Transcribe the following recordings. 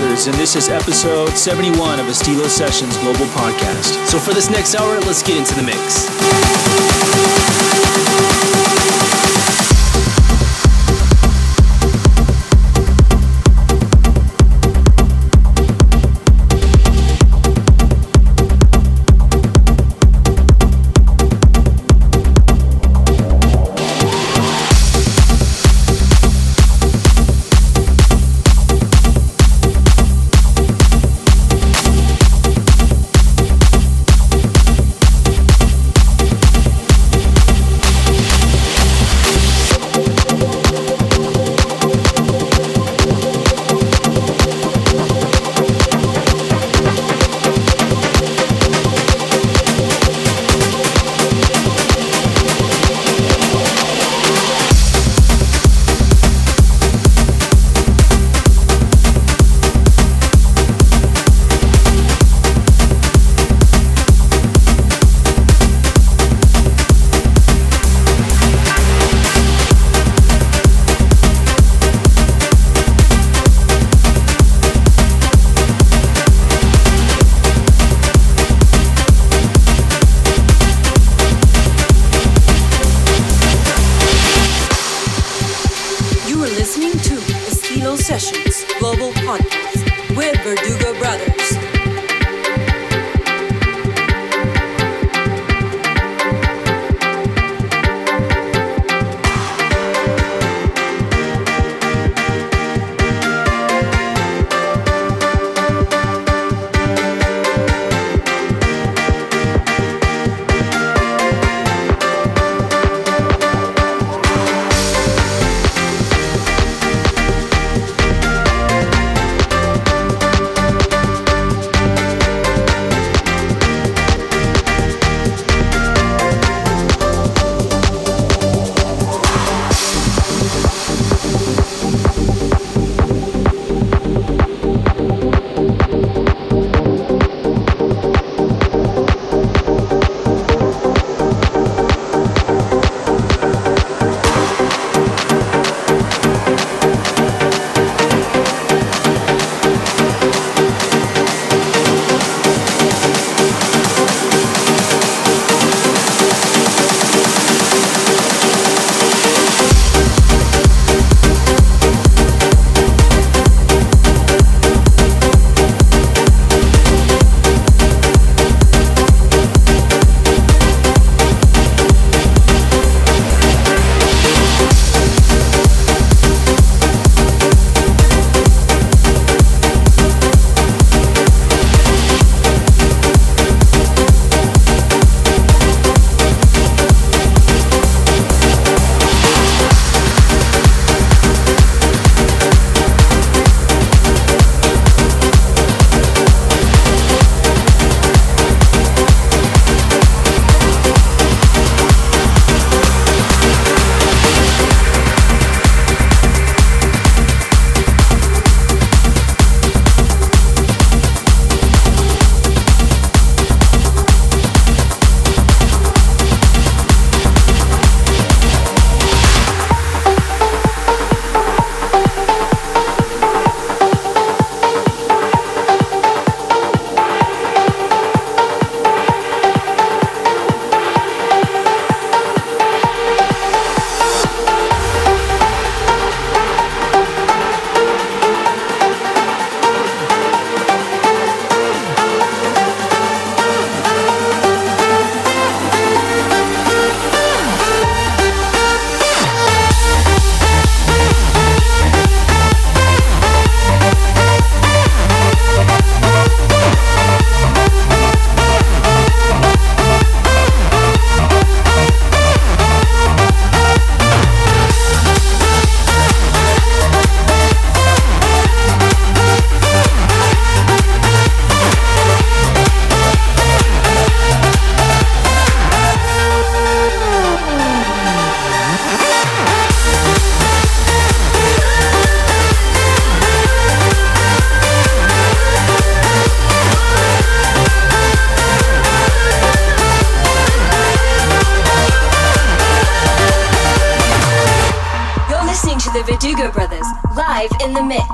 Brothers, and this is episode 71 of Estilo Sessions Global Podcast. So for this next hour, let's get into the mix. The Verdugo Brothers, live in the mix.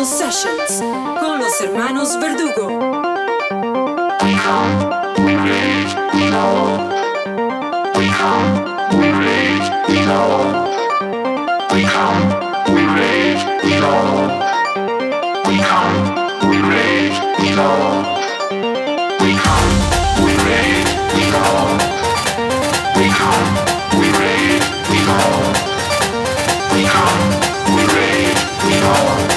Estilo Sessions con los hermanos Verdugo. We come, we rage, we know. We come, we rage, we know. We come, we rage, we know. We come, we rage, we know. We come, we rage, we know. We come, we rage, we know. We come, we rage, we know. We come, we rage, we rage.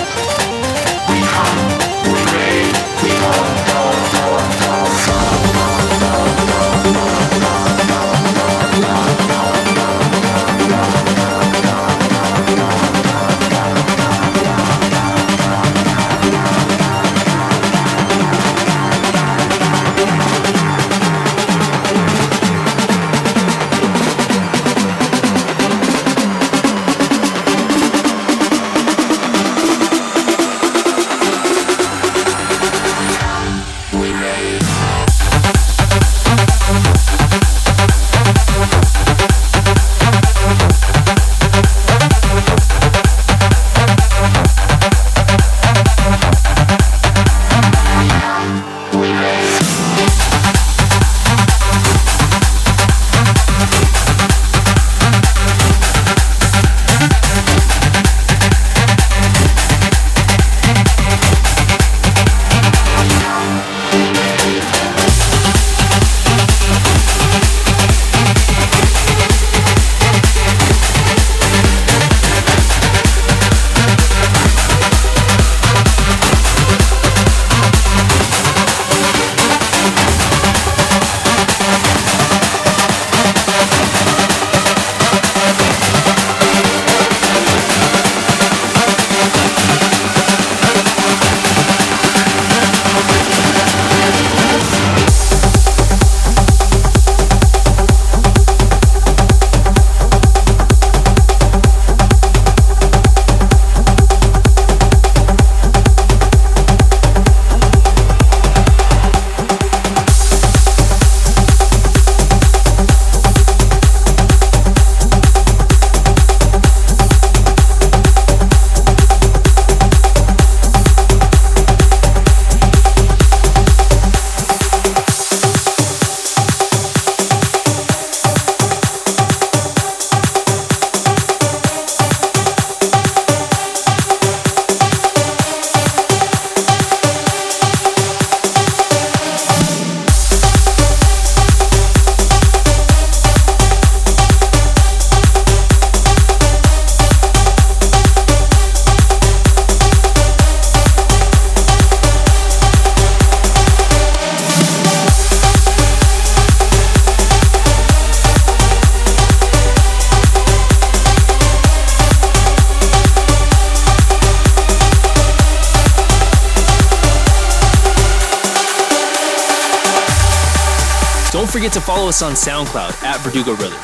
Forget to follow us on SoundCloud at Verdugo Brothers.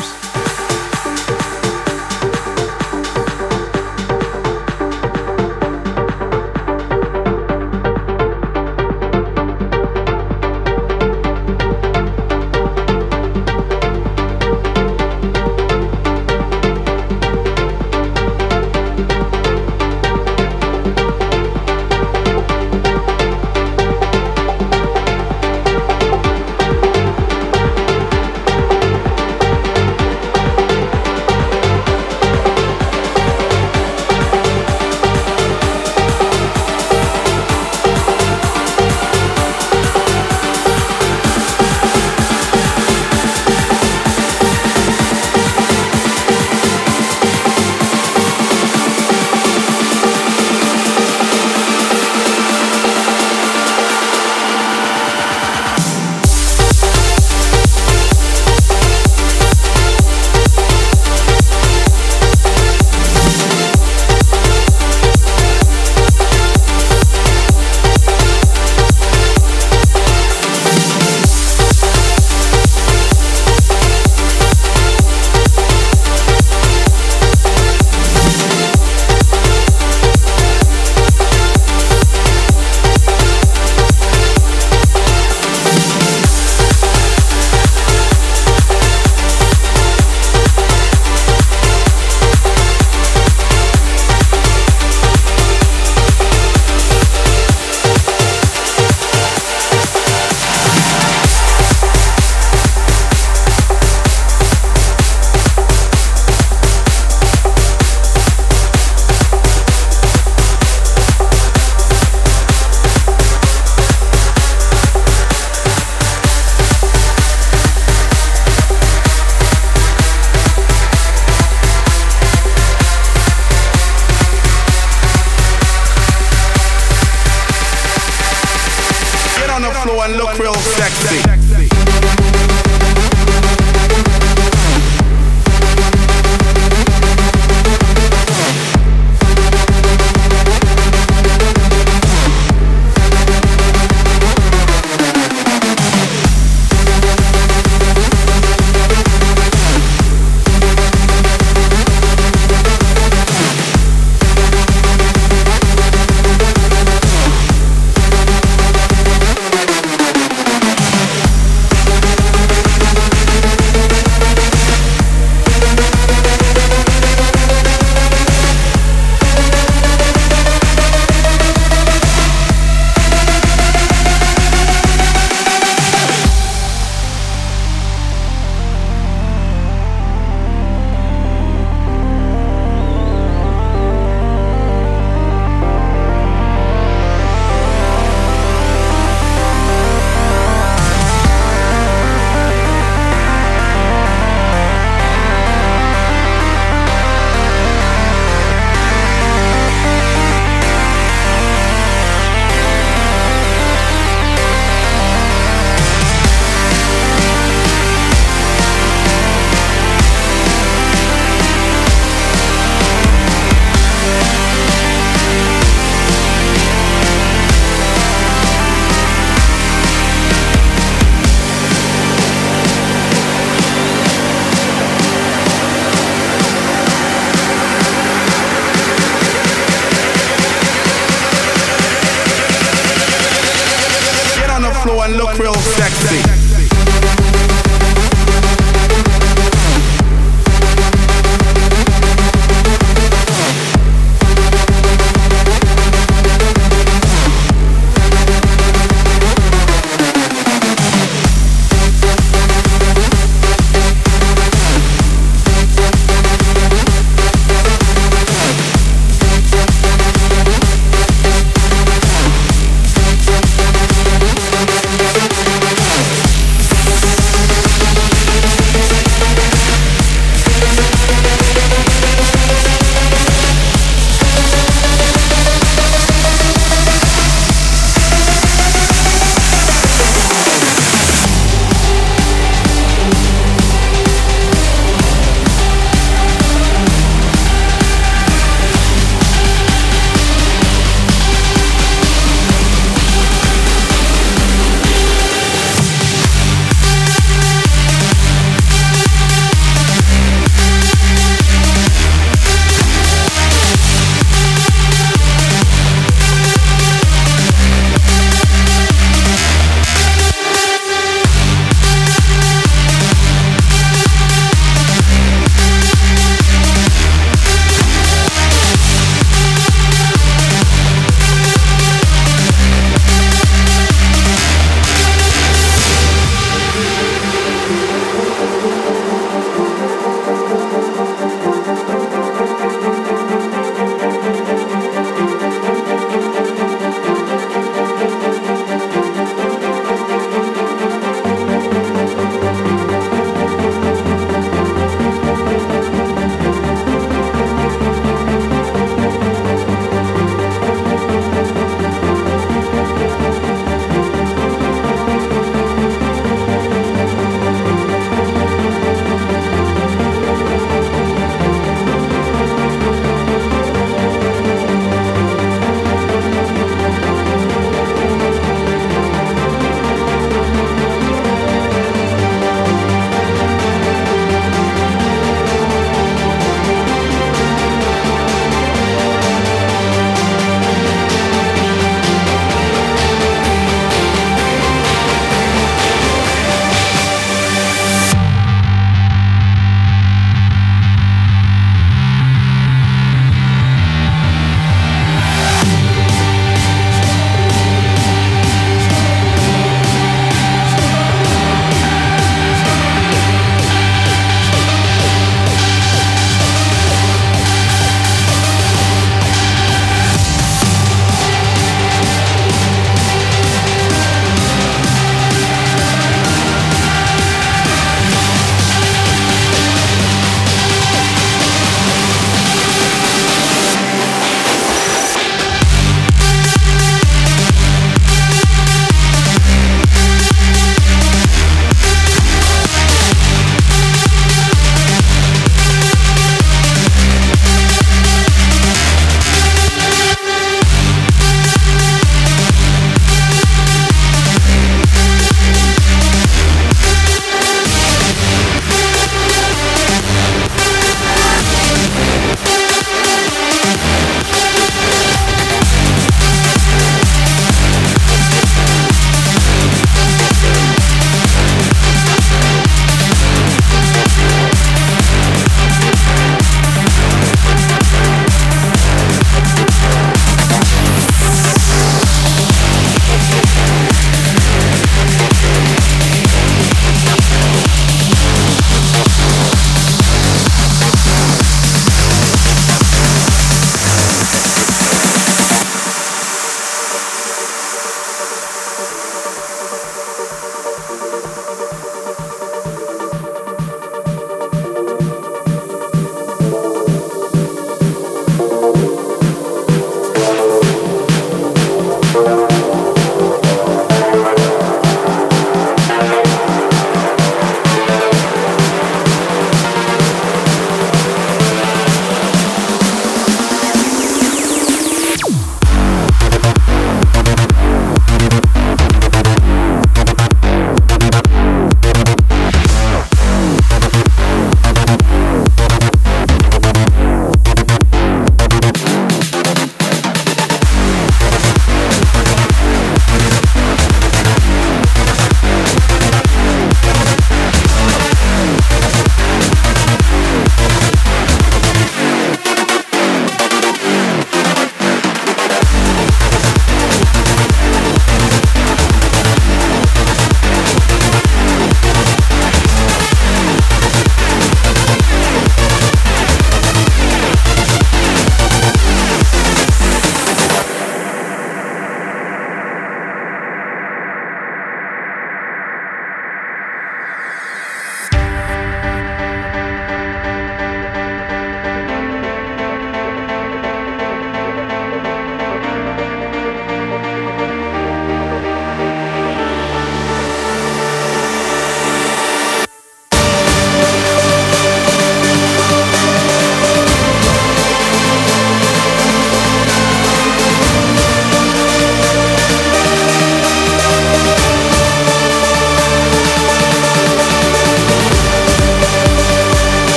Krill sexy.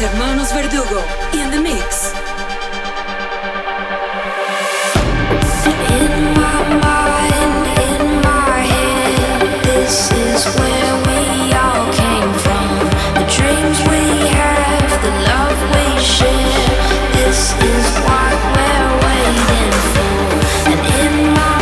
los hermanos Verdugo in the mix. In my mind, in my head, this is where we all came from. The dreams we have, the love we share, this is what we're waiting for. And in my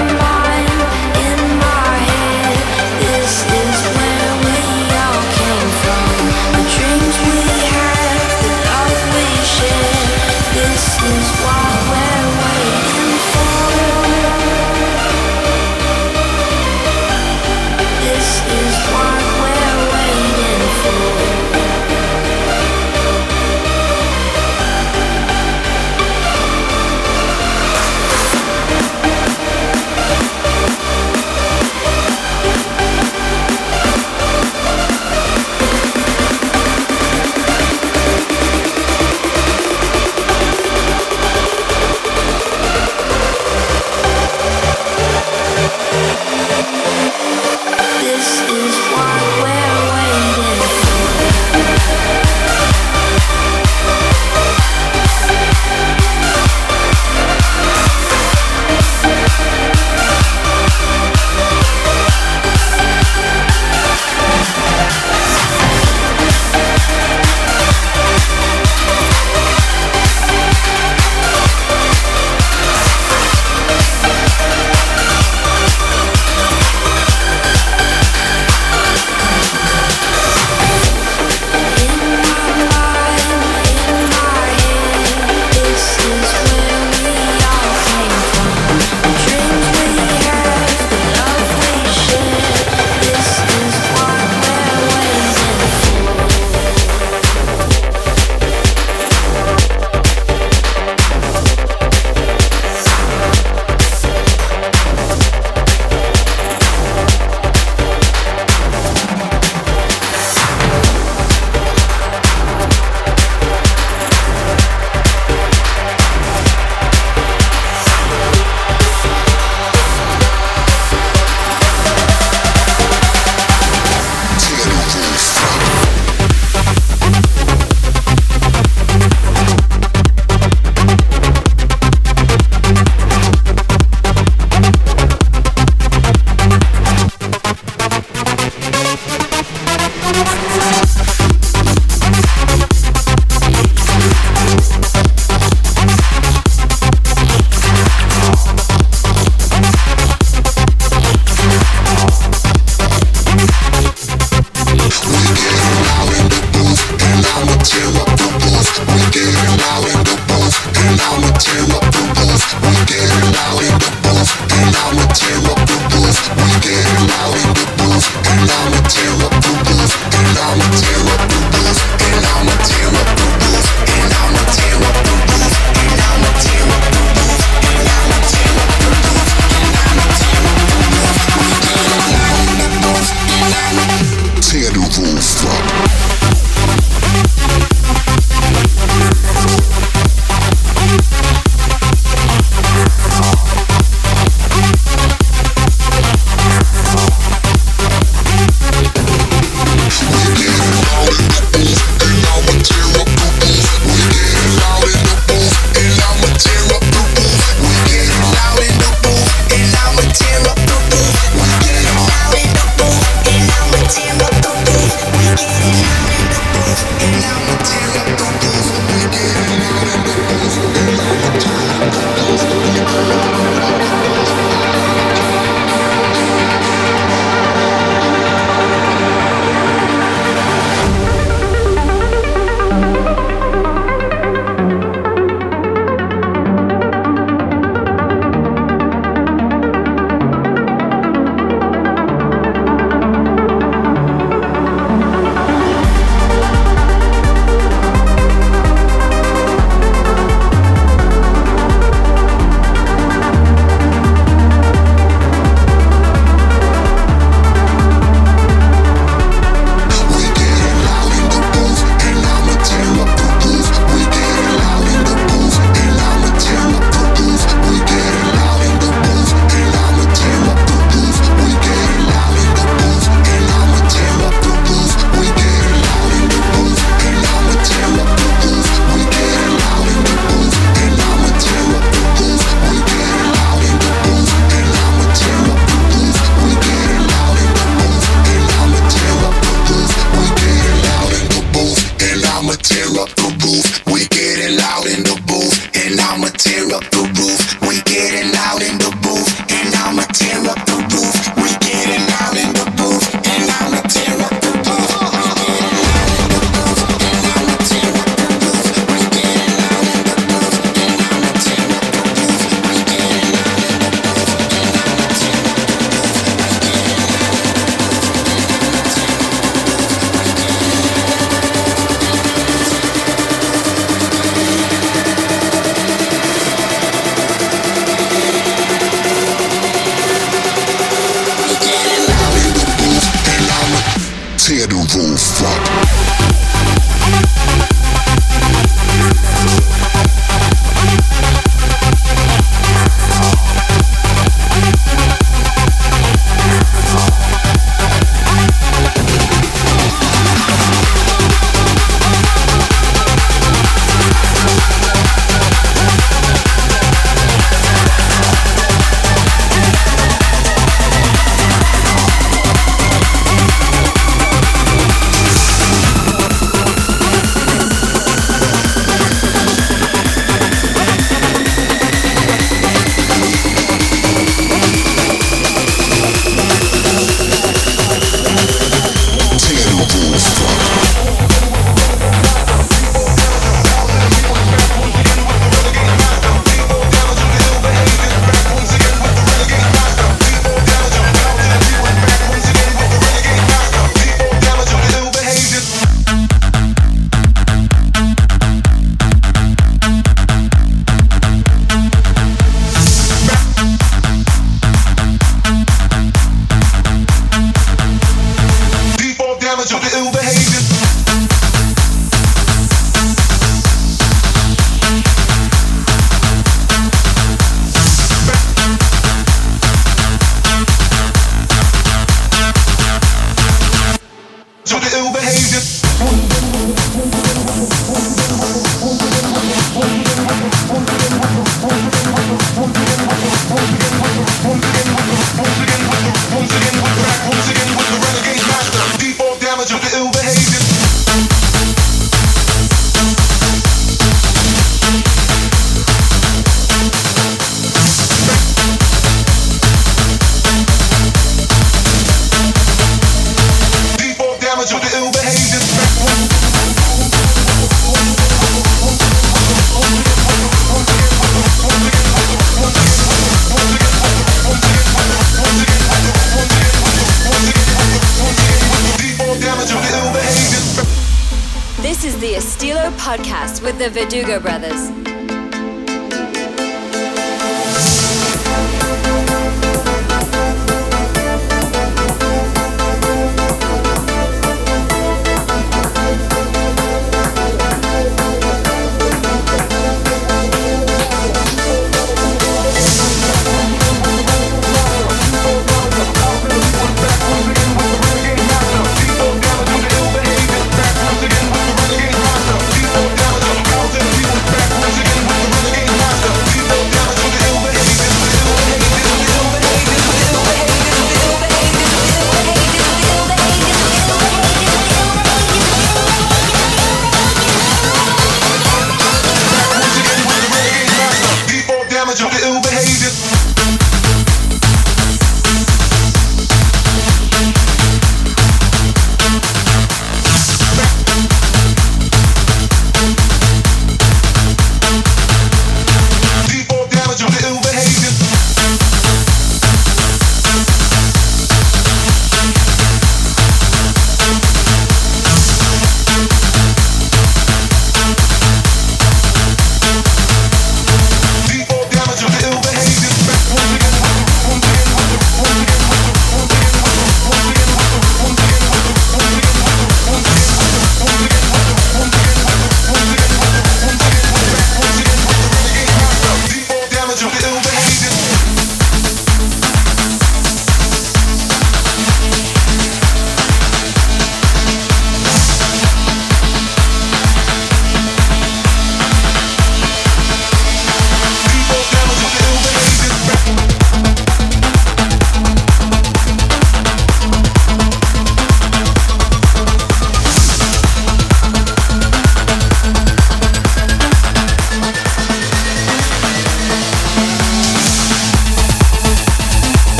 Podcast with the Verdugo Brothers.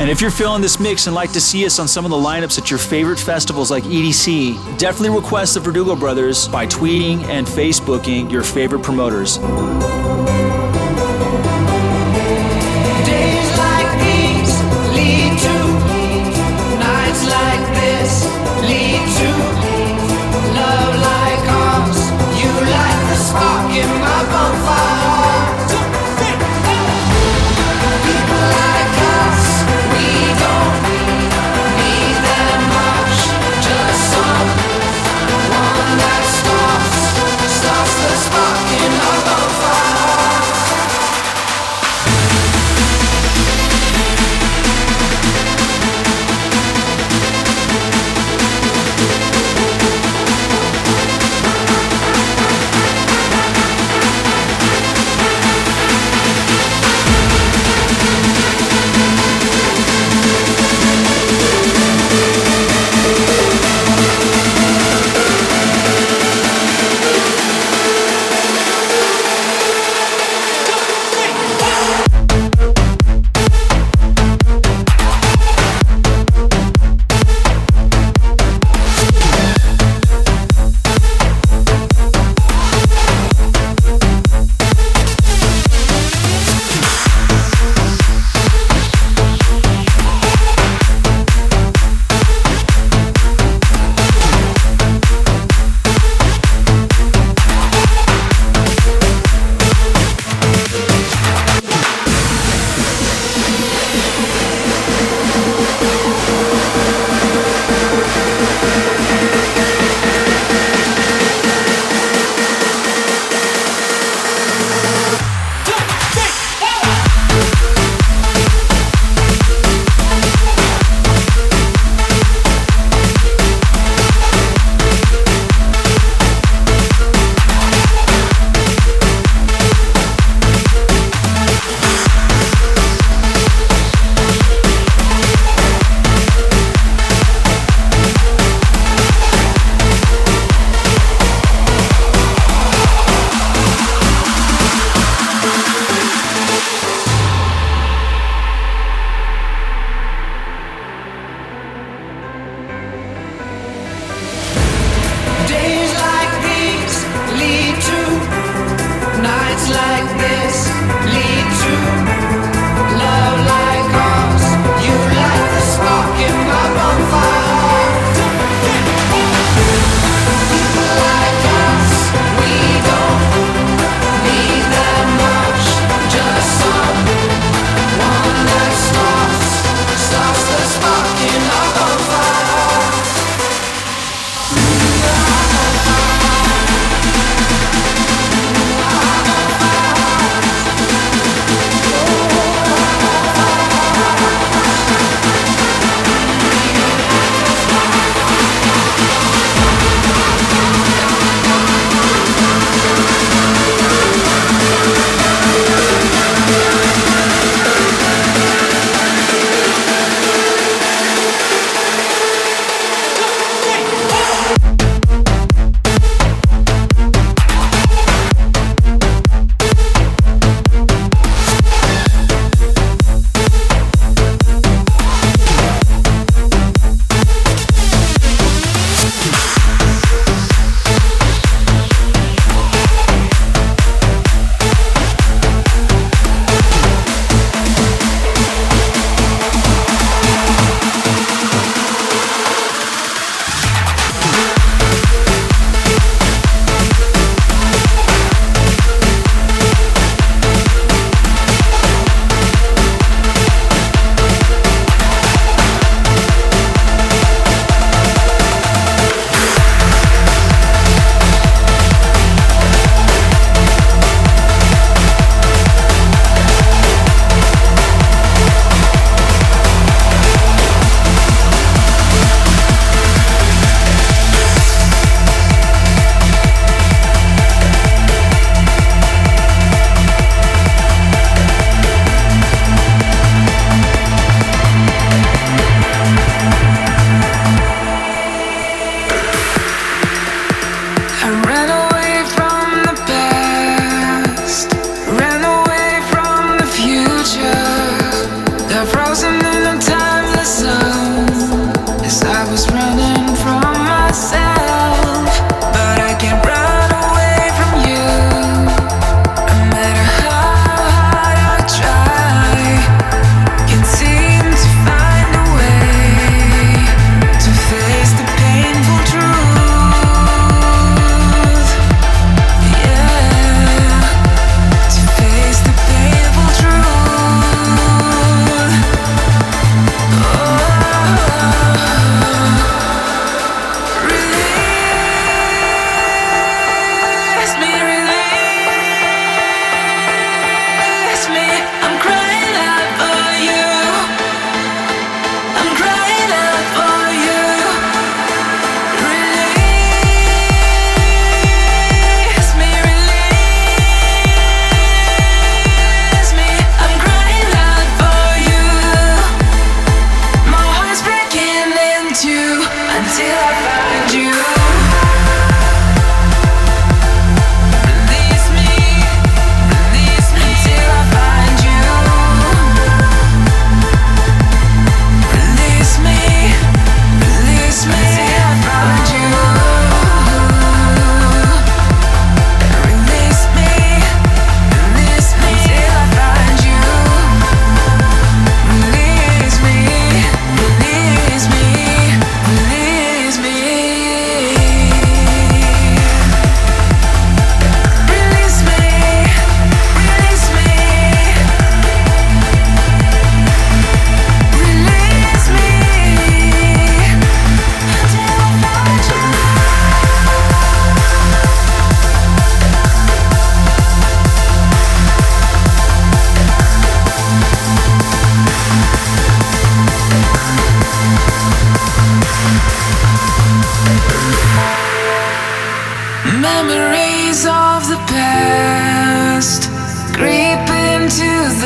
And if you're feeling this mix and like to see us on some of the lineups at your favorite festivals like EDC, definitely request the Verdugo Brothers by tweeting and Facebooking your favorite promoters. Sparking up on fire.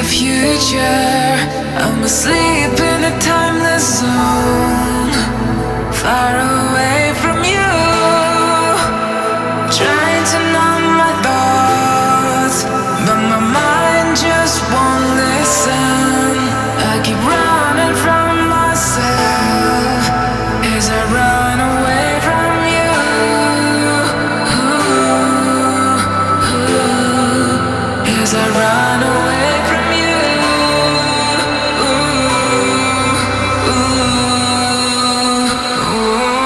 future. I'm asleep in a timeless zone, far away from you, trying to numb my thoughts, but my mind just won't listen. I keep running from myself as I run away from you. As I run away from you. Ooh, ooh, ooh.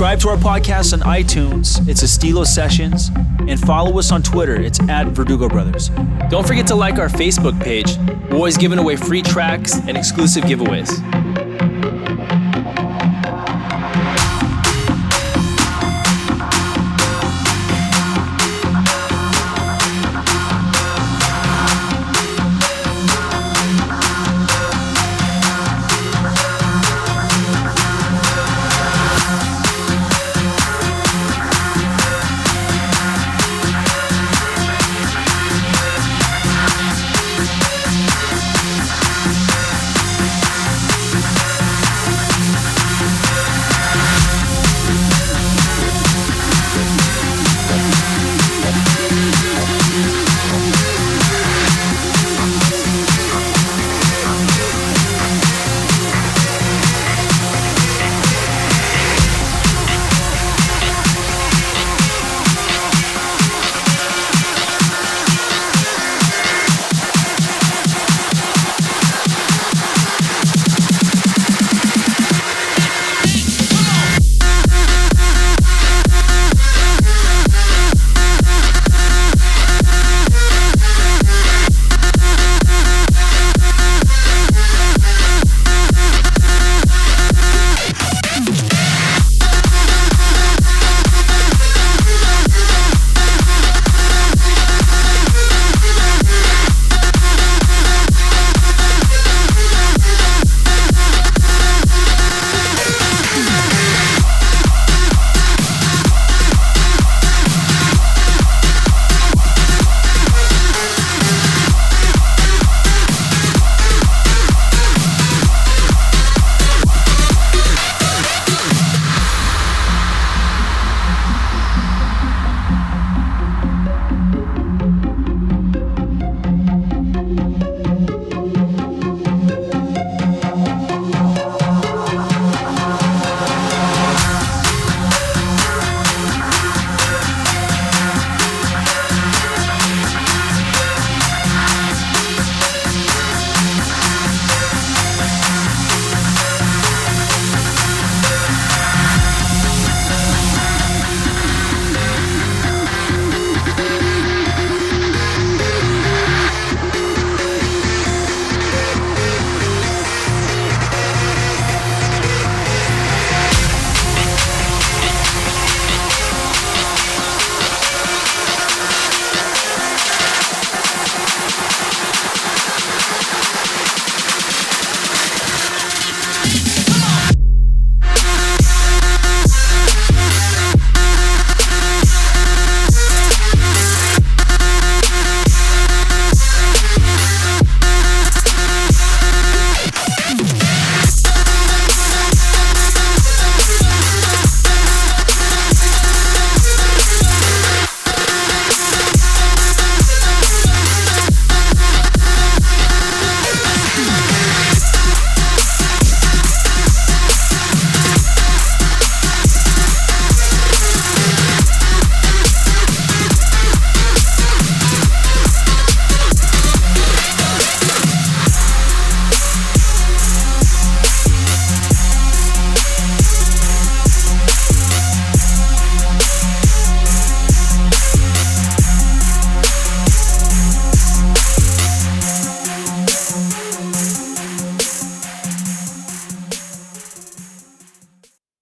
Subscribe to our podcast on iTunes. It's Estilo Sessions. And follow us on Twitter. It's @Verdugo Brothers. Don't forget to like our Facebook page. We're always giving away free tracks and exclusive giveaways.